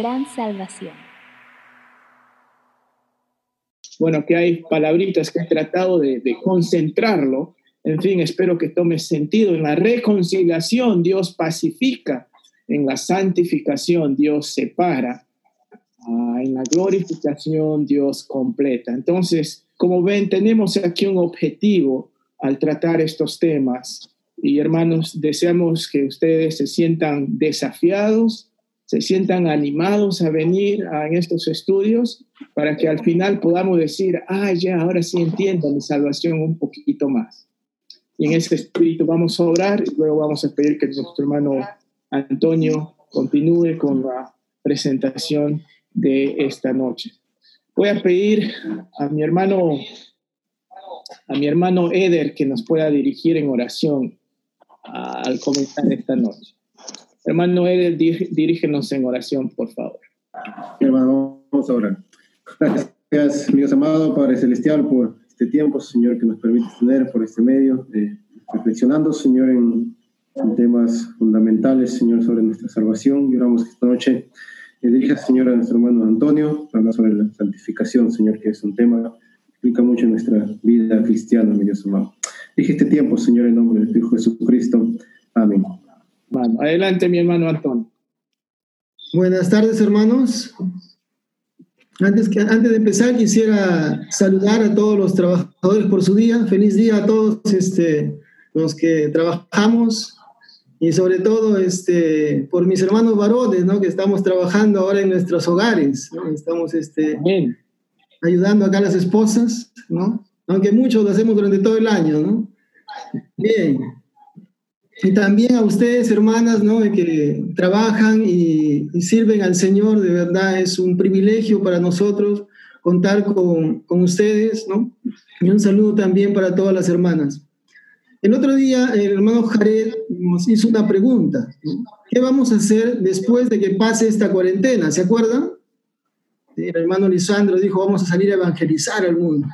gran salvación. Bueno, que hay palabritas que he tratado de concentrarlo. En fin, espero que tome sentido. En la reconciliación Dios pacifica, en la santificación Dios separa, en la glorificación Dios completa. Entonces, como ven, tenemos aquí un objetivo al tratar estos temas. Y hermanos, deseamos que ustedes se sientan desafiados, se sientan animados a venir a estos estudios para que al final podamos decir, ya, ahora sí entiendo mi salvación un poquito más. Y en ese espíritu vamos a orar y luego vamos a pedir que nuestro hermano Antonio continúe con la presentación de esta noche. Voy a pedir a mi hermano Eder que nos pueda dirigir en oración al comenzar esta noche. Hermano Eder, dirígenos en oración, por favor. Hermano, vamos a orar. Gracias, mi amado Padre Celestial, por este tiempo, Señor, que nos permite tener por este medio, reflexionando, Señor, en temas fundamentales, Señor, sobre nuestra salvación. Y oramos que esta noche dirija, Señor, a nuestro hermano Antonio, para hablar sobre la santificación, Señor, que es un tema que implica mucho en nuestra vida cristiana, mi Dios amado. Dirige este tiempo, Señor, en nombre de tu Hijo Jesucristo. Amén. Bueno, adelante, mi hermano Antonio. Buenas tardes, hermanos. Antes de empezar, quisiera saludar a todos los trabajadores por su día. Feliz día a todos los que trabajamos y sobre todo por mis hermanos varones, ¿no?, que estamos trabajando ahora en nuestros hogares, ¿no? Estamos ayudando acá a las esposas, ¿no?, aunque muchos lo hacemos durante todo el año, ¿no? Bien. Y también a ustedes, hermanas, ¿no?, que trabajan y sirven al Señor. De verdad es un privilegio para nosotros contar con ustedes, ¿no? Y un saludo también para todas las hermanas. El otro día el hermano Jared nos hizo una pregunta, ¿no? ¿Qué vamos a hacer después de que pase esta cuarentena? ¿Se acuerdan? El hermano Lisandro dijo, vamos a salir a evangelizar al mundo,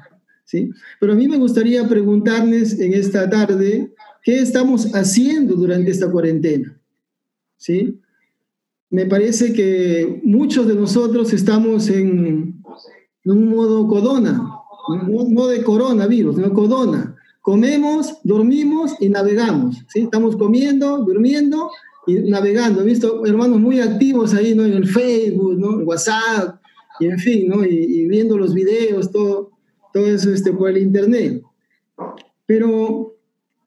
¿sí? Pero a mí me gustaría preguntarles en esta tarde, ¿qué estamos haciendo durante esta cuarentena? ¿Sí? Me parece que muchos de nosotros estamos en un modo corona, no de coronavirus, sino corona. Comemos, dormimos y navegamos, ¿sí? Estamos comiendo, durmiendo y navegando. He visto hermanos muy activos ahí, ¿no?, en el Facebook, ¿no?, en WhatsApp, y en fin, ¿no?, y viendo los videos, todo eso por el internet. Pero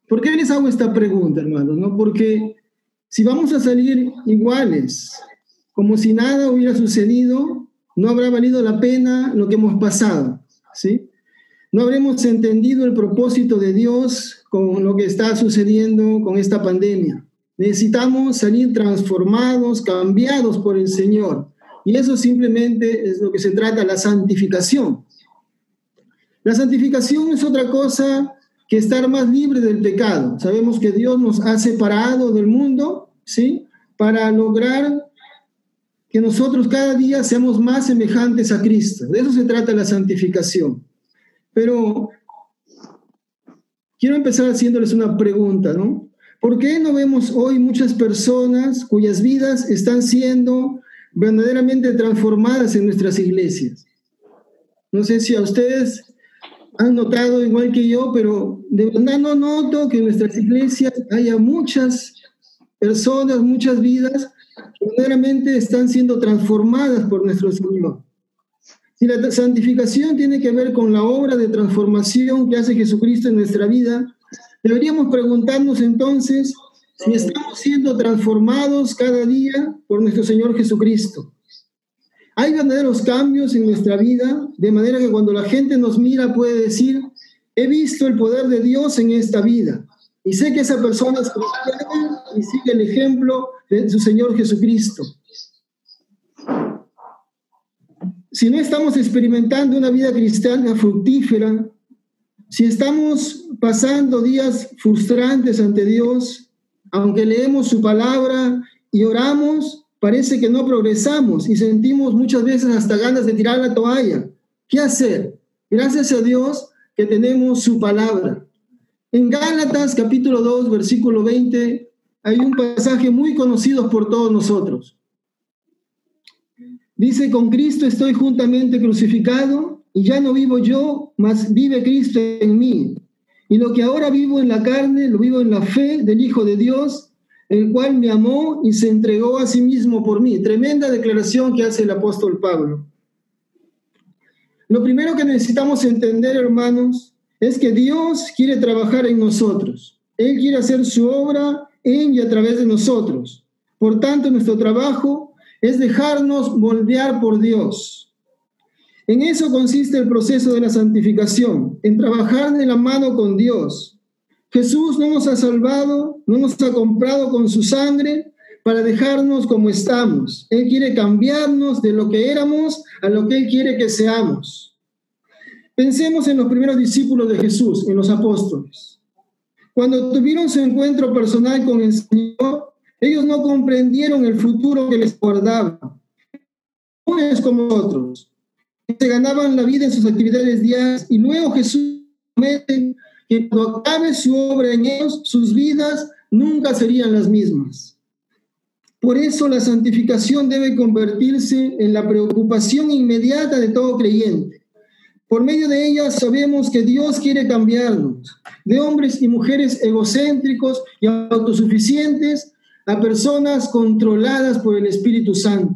¿por qué les hago esta pregunta, hermanos, ¿no? Porque si vamos a salir iguales, como si nada hubiera sucedido, no habrá valido la pena lo que hemos pasado, ¿sí? No habremos entendido el propósito de Dios con lo que está sucediendo con esta pandemia. Necesitamos salir transformados, cambiados por el Señor. Y eso simplemente es lo que se trata, la santificación. La santificación es otra cosa que estar más libre del pecado. Sabemos que Dios nos ha separado del mundo, ¿sí?, para lograr que nosotros cada día seamos más semejantes a Cristo. De eso se trata la santificación. Pero quiero empezar haciéndoles una pregunta, ¿no? ¿Por qué no vemos hoy muchas personas cuyas vidas están siendo verdaderamente transformadas en nuestras iglesias? No sé si a ustedes han notado igual que yo, pero de verdad no noto que en nuestras iglesias haya muchas personas, muchas vidas que verdaderamente están siendo transformadas por nuestro Señor. Y la santificación tiene que ver con la obra de transformación que hace Jesucristo en nuestra vida. Deberíamos preguntarnos entonces si estamos siendo transformados cada día por nuestro Señor Jesucristo. Hay verdaderos cambios en nuestra vida, de manera que cuando la gente nos mira puede decir, he visto el poder de Dios en esta vida. Y sé que esa persona es cristiana y sigue el ejemplo de su Señor Jesucristo. Si no estamos experimentando una vida cristiana fructífera, si estamos pasando días frustrantes ante Dios, aunque leemos su palabra y oramos, parece que no progresamos y sentimos muchas veces hasta ganas de tirar la toalla. ¿Qué hacer? Gracias a Dios que tenemos su palabra. En Gálatas capítulo 2, versículo 20, hay un pasaje muy conocido por todos nosotros. Dice, con Cristo estoy juntamente crucificado y ya no vivo yo, mas vive Cristo en mí. Y lo que ahora vivo en la carne, lo vivo en la fe del Hijo de Dios, el cual me amó y se entregó a sí mismo por mí. Tremenda declaración que hace el apóstol Pablo. Lo primero que necesitamos entender, hermanos, es que Dios quiere trabajar en nosotros. Él quiere hacer su obra en y a través de nosotros. Por tanto, nuestro trabajo es dejarnos moldear por Dios. En eso consiste el proceso de la santificación, en trabajar de la mano con Dios. Jesús no nos ha salvado, no nos ha comprado con su sangre para dejarnos como estamos. Él quiere cambiarnos de lo que éramos a lo que Él quiere que seamos. Pensemos en los primeros discípulos de Jesús, en los apóstoles. Cuando tuvieron su encuentro personal con el Señor, ellos no comprendieron el futuro que les guardaba. Unos como otros, se ganaban la vida en sus actividades diarias y luego Jesús promete que cuando acabe su obra en ellos, sus vidas nunca serían las mismas. Por eso la santificación debe convertirse en la preocupación inmediata de todo creyente. Por medio de ella sabemos que Dios quiere cambiarnos, de hombres y mujeres egocéntricos y autosuficientes a personas controladas por el Espíritu Santo.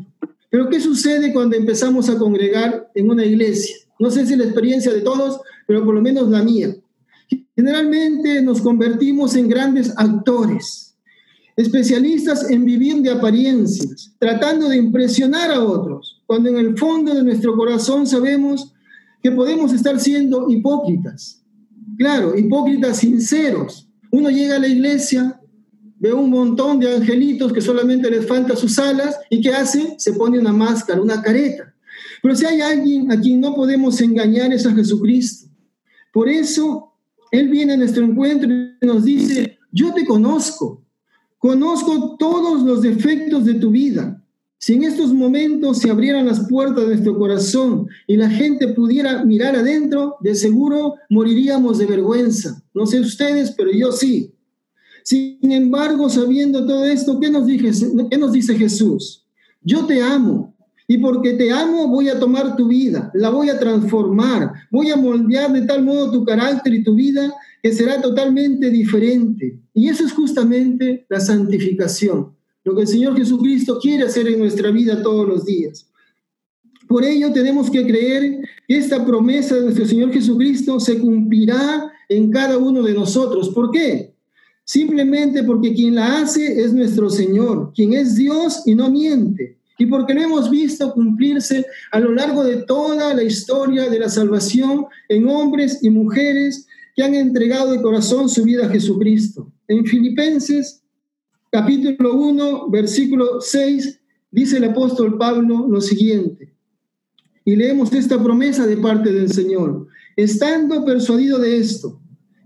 Pero ¿qué sucede cuando empezamos a congregar en una iglesia? No sé si la experiencia de todos, pero por lo menos la mía. Generalmente nos convertimos en grandes actores, especialistas en vivir de apariencias, tratando de impresionar a otros, cuando en el fondo de nuestro corazón sabemos que podemos estar siendo hipócritas. Claro, hipócritas sinceros. Uno llega a la iglesia, ve un montón de angelitos que solamente les faltan sus alas, y ¿qué hace? Se pone una máscara, una careta. Pero si hay alguien a quien no podemos engañar es a Jesucristo. Por eso, Él viene a nuestro encuentro y nos dice, yo te conozco. Conozco todos los defectos de tu vida. Si en estos momentos se abrieran las puertas de nuestro corazón y la gente pudiera mirar adentro, de seguro moriríamos de vergüenza. No sé ustedes, pero yo sí. Sin embargo, sabiendo todo esto, ¿qué nos dice Jesús? Yo te amo y porque te amo voy a tomar tu vida, la voy a transformar, voy a moldear de tal modo tu carácter y tu vida que será totalmente diferente. Y eso es justamente la santificación, lo que el Señor Jesucristo quiere hacer en nuestra vida todos los días. Por ello tenemos que creer que esta promesa de nuestro Señor Jesucristo se cumplirá en cada uno de nosotros. ¿Por qué? Simplemente porque quien la hace es nuestro Señor, quien es Dios y no miente. Y porque lo hemos visto cumplirse a lo largo de toda la historia de la salvación en hombres y mujeres que han entregado de corazón su vida a Jesucristo. En Filipenses, capítulo 1, versículo 6, dice el apóstol Pablo lo siguiente, y leemos esta promesa de parte del Señor, estando persuadido de esto,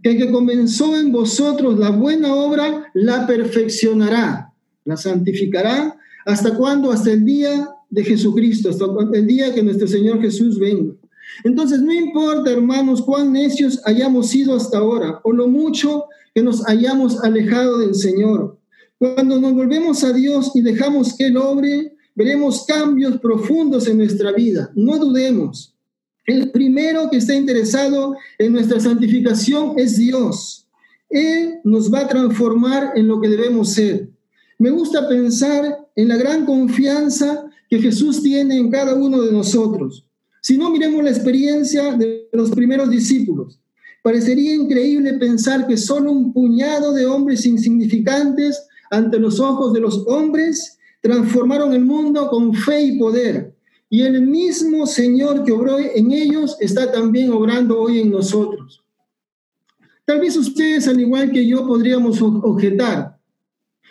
que el que comenzó en vosotros la buena obra, la perfeccionará, la santificará, ¿hasta cuándo? Hasta el día de Jesucristo, hasta el día que nuestro Señor Jesús venga. Entonces, no importa, hermanos, cuán necios hayamos sido hasta ahora, o lo mucho que nos hayamos alejado del Señor. Cuando nos volvemos a Dios y dejamos que Él obre, veremos cambios profundos en nuestra vida. No dudemos. El primero que está interesado en nuestra santificación es Dios. Él nos va a transformar en lo que debemos ser. Me gusta pensar en la gran confianza que Jesús tiene en cada uno de nosotros. Si no, miremos la experiencia de los primeros discípulos. Parecería increíble pensar que solo un puñado de hombres insignificantes ante los ojos de los hombres transformaron el mundo con fe y poder. Y el mismo Señor que obró en ellos está también obrando hoy en nosotros. Tal vez ustedes, al igual que yo, podríamos objetar.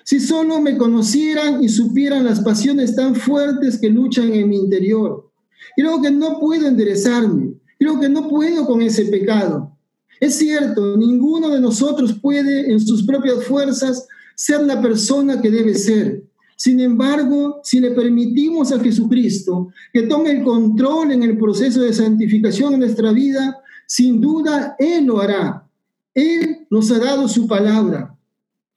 Si solo me conocieran y supieran las pasiones tan fuertes que luchan en mi interior. Creo que no puedo enderezarme, creo que no puedo con ese pecado. Es cierto, ninguno de nosotros puede en sus propias fuerzas ser la persona que debe ser. Sin embargo, si le permitimos a Jesucristo que tome el control en el proceso de santificación en nuestra vida, sin duda Él lo hará. Él nos ha dado su palabra.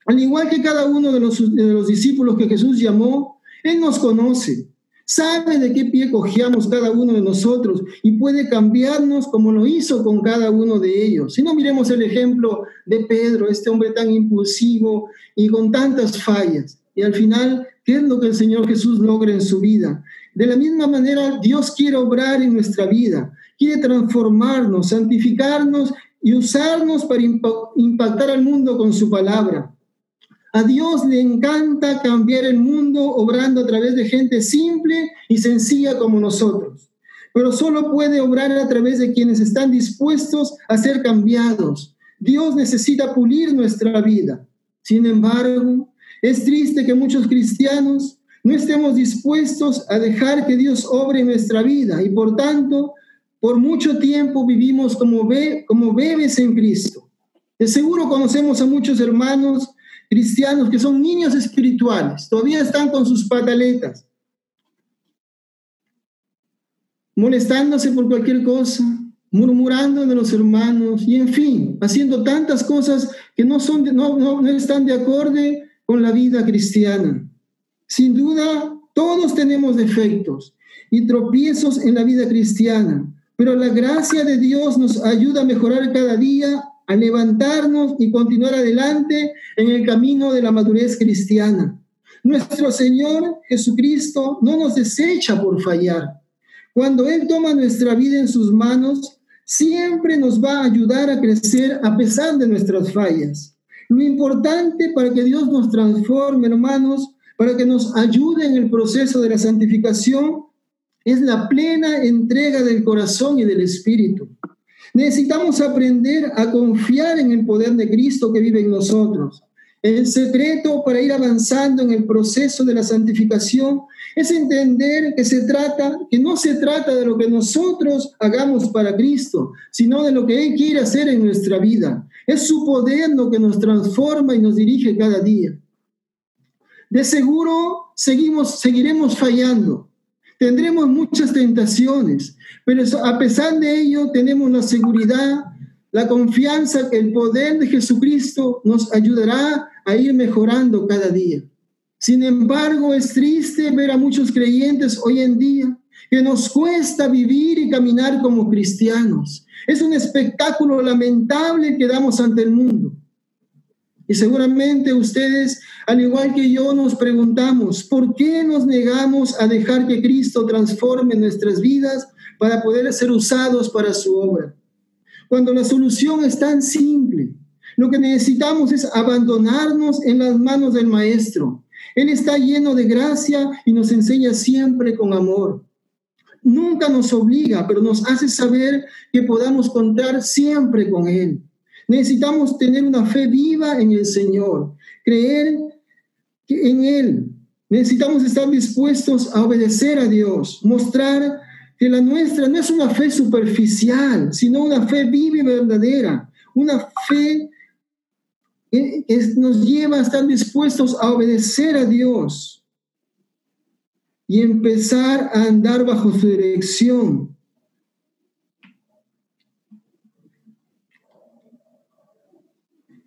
Al igual que cada uno de los discípulos que Jesús llamó, Él nos conoce. sabe de qué pie cogíamos cada uno de nosotros y puede cambiarnos como lo hizo con cada uno de ellos. Si no, miremos el ejemplo de Pedro, este hombre tan impulsivo y con tantas fallas. Y al final, ¿qué es lo que el Señor Jesús logra en su vida? De la misma manera, Dios quiere obrar en nuestra vida, quiere transformarnos, santificarnos y usarnos para impactar al mundo con su palabra. A Dios le encanta cambiar el mundo obrando a través de gente simple y sencilla como nosotros. Pero solo puede obrar a través de quienes están dispuestos a ser cambiados. Dios necesita pulir nuestra vida. Sin embargo, es triste que muchos cristianos no estemos dispuestos a dejar que Dios obre en nuestra vida. Y por tanto, por mucho tiempo vivimos como bebés en Cristo. De seguro conocemos a muchos hermanos cristianos que son niños espirituales, todavía están con sus pataletas, molestándose por cualquier cosa, murmurando de los hermanos y, en fin, haciendo tantas cosas que no están de acorde con la vida cristiana. Sin duda, todos tenemos defectos y tropiezos en la vida cristiana, pero la gracia de Dios nos ayuda a mejorar cada día, a levantarnos y continuar adelante en el camino de la madurez cristiana. Nuestro Señor Jesucristo no nos desecha por fallar. Cuando Él toma nuestra vida en sus manos, siempre nos va a ayudar a crecer a pesar de nuestras fallas. Lo importante para que Dios nos transforme, hermanos, para que nos ayude en el proceso de la santificación, es la plena entrega del corazón y del espíritu. Necesitamos aprender a confiar en el poder de Cristo que vive en nosotros. El secreto para ir avanzando en el proceso de la santificación es entender que no se trata de lo que nosotros hagamos para Cristo, sino de lo que Él quiere hacer en nuestra vida. Es su poder lo que nos transforma y nos dirige cada día. De seguro seguiremos fallando. Tendremos muchas tentaciones, pero a pesar de ello tenemos la seguridad, la confianza que el poder de Jesucristo nos ayudará a ir mejorando cada día. Sin embargo, es triste ver a muchos creyentes hoy en día que nos cuesta vivir y caminar como cristianos. Es un espectáculo lamentable que damos ante el mundo. Y seguramente ustedes, al igual que yo, nos preguntamos, ¿por qué nos negamos a dejar que Cristo transforme nuestras vidas para poder ser usados para su obra? Cuando la solución es tan simple, lo que necesitamos es abandonarnos en las manos del Maestro. Él está lleno de gracia y nos enseña siempre con amor. Nunca nos obliga, pero nos hace saber que podamos contar siempre con Él. Necesitamos tener una fe viva en el Señor, creer en Él. Necesitamos estar dispuestos a obedecer a Dios, mostrar que la nuestra no es una fe superficial, sino una fe viva y verdadera, una fe que nos lleva a estar dispuestos a obedecer a Dios y empezar a andar bajo su dirección.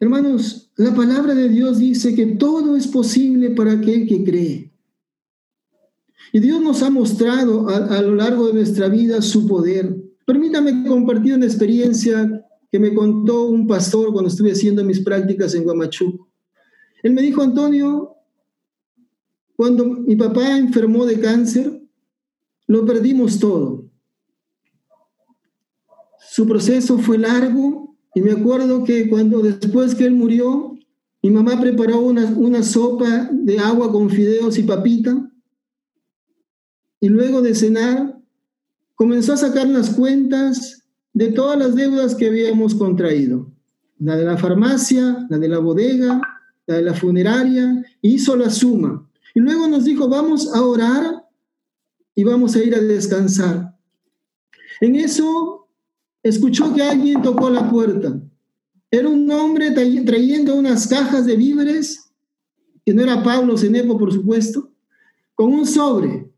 Hermanos, la palabra de Dios dice que todo es posible para aquel que cree. Y Dios nos ha mostrado a lo largo de nuestra vida su poder. Permítame compartir una experiencia que me contó un pastor cuando estuve haciendo mis prácticas en Huamachuco. Él me dijo, Antonio, cuando mi papá enfermó de cáncer, lo perdimos todo. Su proceso fue largo. Y me acuerdo que después que él murió, mi mamá preparó una sopa de agua con fideos y papita. Y luego de cenar, comenzó a sacar las cuentas de todas las deudas que habíamos contraído. La de la farmacia, la de la bodega, la de la funeraria. Hizo la suma. Y luego nos dijo, vamos a orar y vamos a ir a descansar. En eso escuchó que alguien tocó la puerta. Era un hombre trayendo unas cajas de víveres, que no era Pablo Cenepo, por supuesto, con un sobre.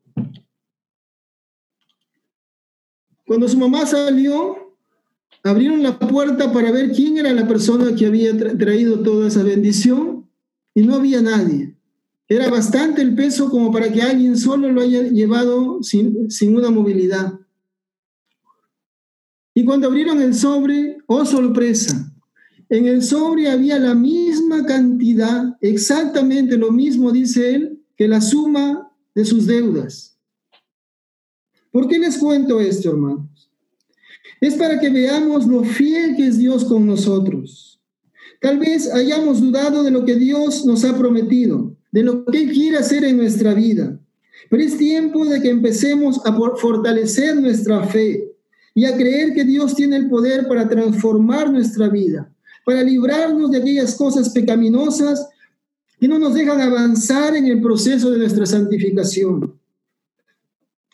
Cuando su mamá salió, abrieron la puerta para ver quién era la persona que había traído toda esa bendición y no había nadie. Era bastante el peso como para que alguien solo lo haya llevado sin una movilidad. Y cuando abrieron el sobre, ¡oh sorpresa! En el sobre había la misma cantidad, exactamente lo mismo, dice él, que la suma de sus deudas. ¿Por qué les cuento esto, hermanos? Es para que veamos lo fiel que es Dios con nosotros. Tal vez hayamos dudado de lo que Dios nos ha prometido, de lo que Él quiere hacer en nuestra vida. Pero es tiempo de que empecemos a fortalecer nuestra fe y a creer que Dios tiene el poder para transformar nuestra vida, para librarnos de aquellas cosas pecaminosas que no nos dejan avanzar en el proceso de nuestra santificación.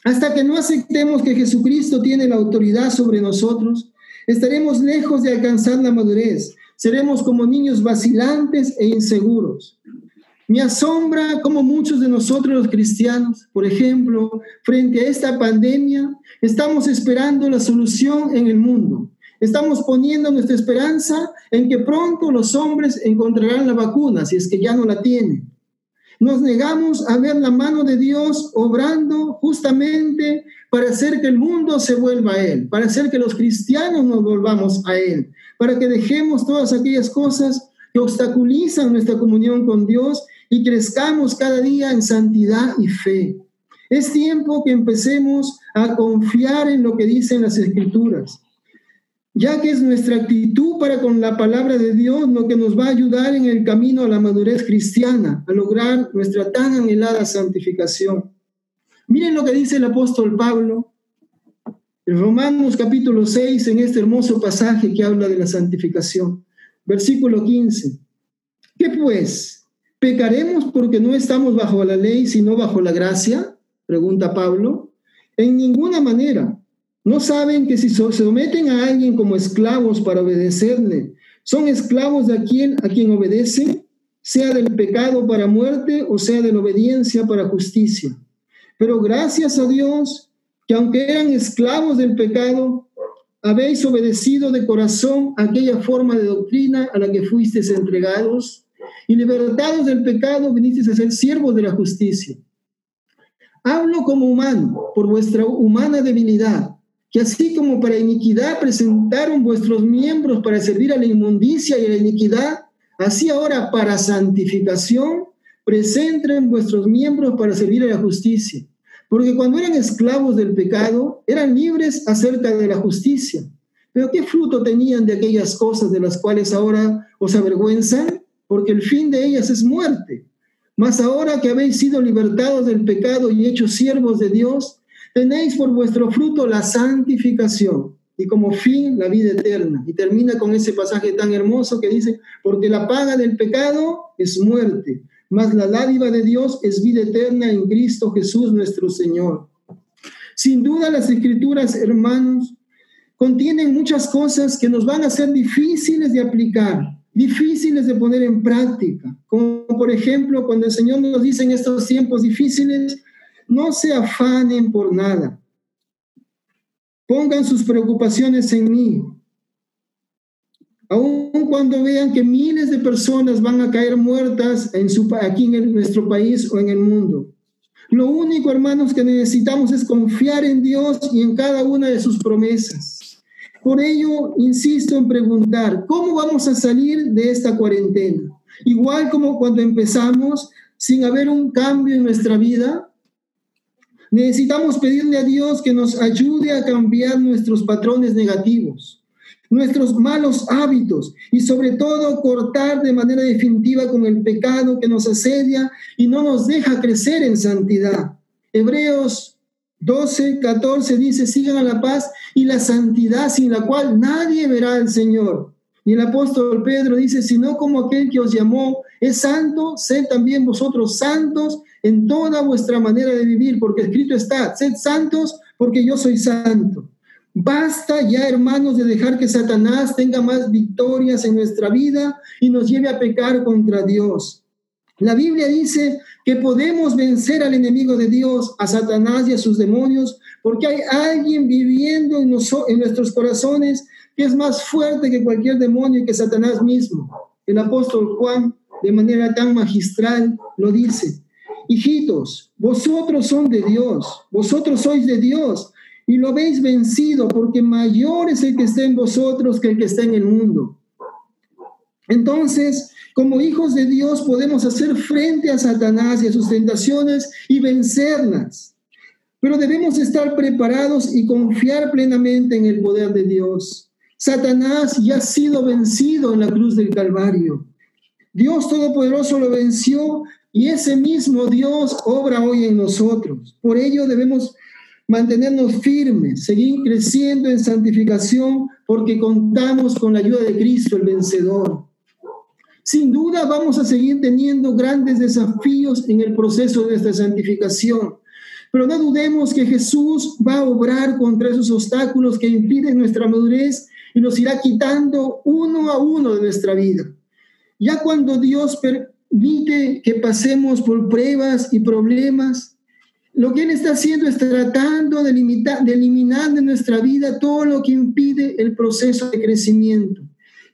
Hasta que no aceptemos que Jesucristo tiene la autoridad sobre nosotros, estaremos lejos de alcanzar la madurez. Seremos como niños vacilantes e inseguros. Me asombra cómo muchos de nosotros los cristianos, por ejemplo, frente a esta pandemia, estamos esperando la solución en el mundo. Estamos poniendo nuestra esperanza en que pronto los hombres encontrarán la vacuna, si es que ya no la tienen. Nos negamos a ver la mano de Dios obrando justamente para hacer que el mundo se vuelva a Él, para hacer que los cristianos nos volvamos a Él, para que dejemos todas aquellas cosas que obstaculizan nuestra comunión con Dios y crezcamos cada día en santidad y fe. Es tiempo que empecemos a confiar en lo que dicen las Escrituras, ya que es nuestra actitud para con la palabra de Dios lo que nos va a ayudar en el camino a la madurez cristiana, a lograr nuestra tan anhelada santificación. Miren lo que dice el apóstol Pablo en Romanos capítulo 6, en este hermoso pasaje que habla de la santificación. Versículo 15. ¿Qué pues? ¿Pecaremos porque no estamos bajo la ley, sino bajo la gracia? Pregunta Pablo. En ninguna manera. ¿No saben que si se someten a alguien como esclavos para obedecerle, son esclavos de aquel a quien obedecen, sea del pecado para muerte o sea de la obediencia para justicia? Pero gracias a Dios, que aunque eran esclavos del pecado, habéis obedecido de corazón aquella forma de doctrina a la que fuisteis entregados, y libertados del pecado vinisteis a ser siervos de la justicia. Hablo como humano, por vuestra humana debilidad, que así como para iniquidad presentaron vuestros miembros para servir a la inmundicia y a la iniquidad, así ahora para santificación presenten vuestros miembros para servir a la justicia. Porque cuando eran esclavos del pecado, eran libres acerca de la justicia. ¿Pero qué fruto tenían de aquellas cosas de las cuales ahora os avergüenzan? Porque el fin de ellas es muerte. Mas ahora que habéis sido libertados del pecado y hechos siervos de Dios, tenéis por vuestro fruto la santificación y como fin la vida eterna. Y termina con ese pasaje tan hermoso que dice, porque la paga del pecado es muerte, mas la dádiva de Dios es vida eterna en Cristo Jesús nuestro Señor. Sin duda las Escrituras, hermanos, contienen muchas cosas que nos van a ser difíciles de aplicar, difíciles de poner en práctica. Como por ejemplo, cuando el Señor nos dice en estos tiempos difíciles, no se afanen por nada. Pongan sus preocupaciones en mí. Aun cuando vean que miles de personas van a caer muertas aquí en nuestro país o en el mundo. Lo único, hermanos, que necesitamos es confiar en Dios y en cada una de sus promesas. Por ello, insisto en preguntar, ¿cómo vamos a salir de esta cuarentena? Igual como cuando empezamos, sin haber un cambio en nuestra vida, necesitamos pedirle a Dios que nos ayude a cambiar nuestros patrones negativos, nuestros malos hábitos y sobre todo cortar de manera definitiva con el pecado que nos asedia y no nos deja crecer en santidad. Hebreos 12:14 dice, sigan a la paz y la santidad sin la cual nadie verá al Señor. Y el apóstol Pedro dice, sino como aquel que os llamó es santo, sed también vosotros santos en toda vuestra manera de vivir, porque escrito está, sed santos porque yo soy santo. Basta ya, hermanos, de dejar que Satanás tenga más victorias en nuestra vida y nos lleve a pecar contra Dios. La Biblia dice que podemos vencer al enemigo de Dios, a Satanás y a sus demonios, porque hay alguien viviendo en nuestros corazones que es más fuerte que cualquier demonio y que Satanás mismo. El apóstol Juan de manera tan magistral lo dice. Hijitos, vosotros son de Dios, vosotros sois de Dios y lo habéis vencido, porque mayor es el que está en vosotros que el que está en el mundo. Entonces, como hijos de Dios podemos hacer frente a Satanás y a sus tentaciones y vencerlas. Pero debemos estar preparados y confiar plenamente en el poder de Dios. Satanás ya ha sido vencido en la cruz del Calvario. Dios Todopoderoso lo venció y ese mismo Dios obra hoy en nosotros. Por ello debemos mantenernos firmes, seguir creciendo en santificación, porque contamos con la ayuda de Cristo, el vencedor. Sin duda vamos a seguir teniendo grandes desafíos en el proceso de nuestra santificación, pero no dudemos que Jesús va a obrar contra esos obstáculos que impiden nuestra madurez y los irá quitando uno a uno de nuestra vida. Ya cuando Dios permite que pasemos por pruebas y problemas, lo que Él está haciendo es tratando de eliminar de nuestra vida todo lo que impide el proceso de crecimiento.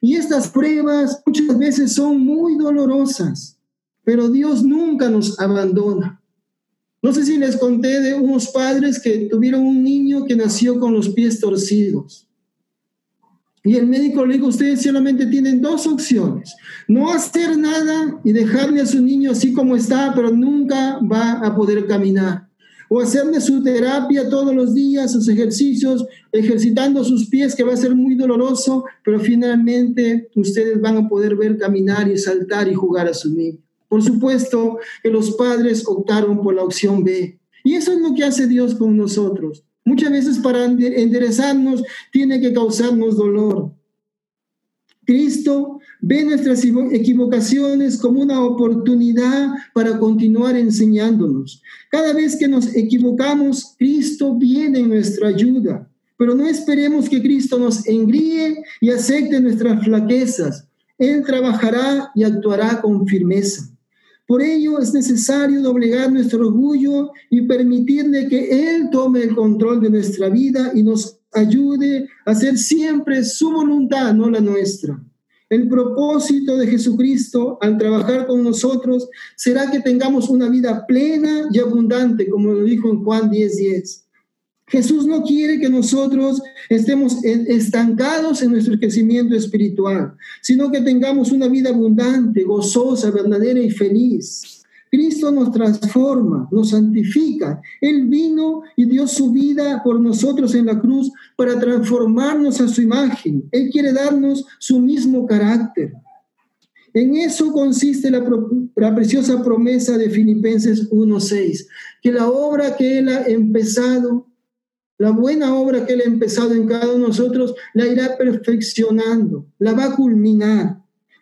Y estas pruebas muchas veces son muy dolorosas, pero Dios nunca nos abandona. No sé si les conté de unos padres que tuvieron un niño que nació con los pies torcidos. Y el médico le dijo, ustedes solamente tienen dos opciones. No hacer nada y dejarle a su niño así como está, pero nunca va a poder caminar. O hacerle su terapia todos los días, sus ejercicios, ejercitando sus pies, que va a ser muy doloroso, pero finalmente ustedes van a poder ver caminar y saltar y jugar a su niño. Por supuesto que los padres optaron por la opción B. Y eso es lo que hace Dios con nosotros. Muchas veces para enderezarnos tiene que causarnos dolor. Cristo ve nuestras equivocaciones como una oportunidad para continuar enseñándonos. Cada vez que nos equivocamos, Cristo viene en nuestra ayuda. Pero no esperemos que Cristo nos engríe y acepte nuestras flaquezas. Él trabajará y actuará con firmeza. Por ello es necesario doblegar nuestro orgullo y permitirle que Él tome el control de nuestra vida y nos ayude a hacer siempre su voluntad, no la nuestra. El propósito de Jesucristo al trabajar con nosotros será que tengamos una vida plena y abundante, como lo dijo en Juan 10:10. Jesús no quiere que nosotros estemos estancados en nuestro crecimiento espiritual, sino que tengamos una vida abundante, gozosa, verdadera y feliz. Cristo nos transforma, nos santifica. Él vino y dio su vida por nosotros en la cruz para transformarnos a su imagen. Él quiere darnos su mismo carácter. En eso consiste la preciosa promesa de Filipenses 1:6, que la obra que Él ha empezado, la buena obra que Él ha empezado en cada uno de nosotros, la irá perfeccionando, la va a culminar.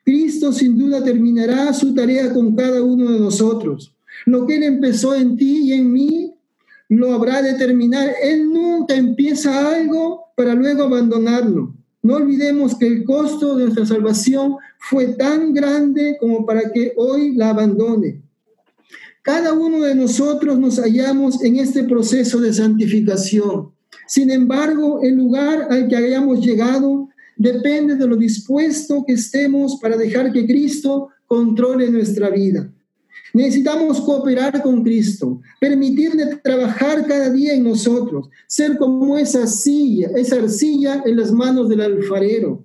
Cristo sin duda terminará su tarea con cada uno de nosotros. Lo que Él empezó en ti y en mí, lo habrá de terminar. Él nunca empieza algo para luego abandonarlo. No olvidemos que el costo de nuestra salvación fue tan grande como para que hoy la abandone. Cada uno de nosotros nos hallamos en este proceso de santificación. Sin embargo, el lugar al que hayamos llegado depende de lo dispuesto que estemos para dejar que Cristo controle nuestra vida. Necesitamos cooperar con Cristo, permitirle trabajar cada día en nosotros, ser como esa arcilla en las manos del alfarero.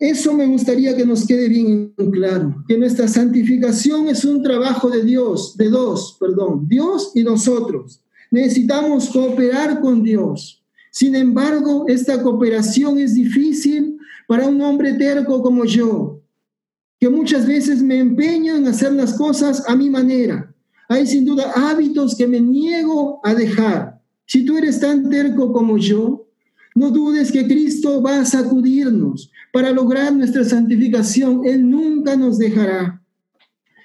Eso me gustaría que nos quede bien claro, que nuestra santificación es un trabajo de Dios y nosotros. Necesitamos cooperar con Dios. Sin embargo, esta cooperación es difícil para un hombre terco como yo, que muchas veces me empeño en hacer las cosas a mi manera. Hay sin duda hábitos que me niego a dejar. Si tú eres tan terco como yo, no dudes que Cristo va a sacudirnos para lograr nuestra santificación. Él nunca nos dejará.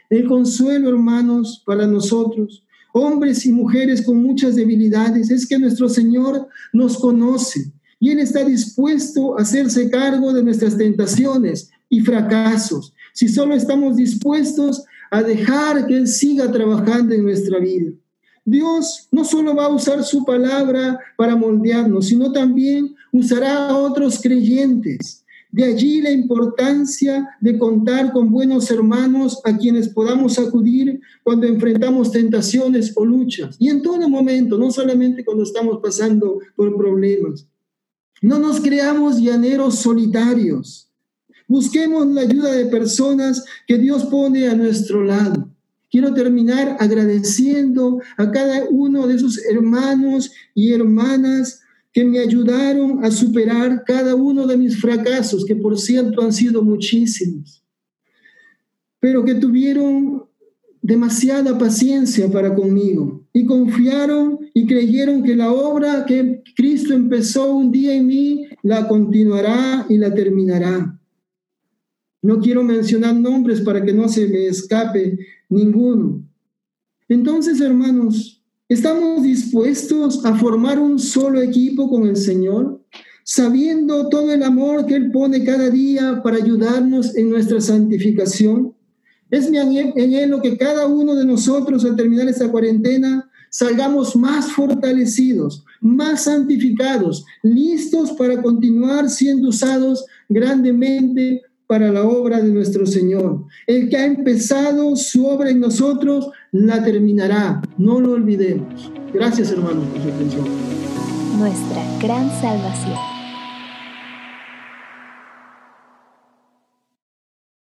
El consuelo, hermanos, para nosotros, hombres y mujeres con muchas debilidades, es que nuestro Señor nos conoce y Él está dispuesto a hacerse cargo de nuestras tentaciones y fracasos, si solo estamos dispuestos a dejar que Él siga trabajando en nuestra vida. Dios no solo va a usar su palabra para moldearnos, sino también usará a otros creyentes. De allí la importancia de contar con buenos hermanos a quienes podamos acudir cuando enfrentamos tentaciones o luchas. Y en todo momento, no solamente cuando estamos pasando por problemas. No nos creamos llaneros solitarios. Busquemos la ayuda de personas que Dios pone a nuestro lado. Quiero terminar agradeciendo a cada uno de esos hermanos y hermanas que me ayudaron a superar cada uno de mis fracasos, que por cierto han sido muchísimos, pero que tuvieron demasiada paciencia para conmigo y confiaron y creyeron que la obra que Cristo empezó un día en mí la continuará y la terminará. No quiero mencionar nombres para que no se me escape ninguno. Entonces, hermanos, ¿estamos dispuestos a formar un solo equipo con el Señor, sabiendo todo el amor que Él pone cada día para ayudarnos en nuestra santificación? Es mi anhelo que cada uno de nosotros, al terminar esta cuarentena, salgamos más fortalecidos, más santificados, listos para continuar siendo usados grandemente para la obra de nuestro Señor. El que ha empezado su obra en nosotros, la terminará. No lo olvidemos. Gracias, hermanos, por su atención. Nuestra gran salvación.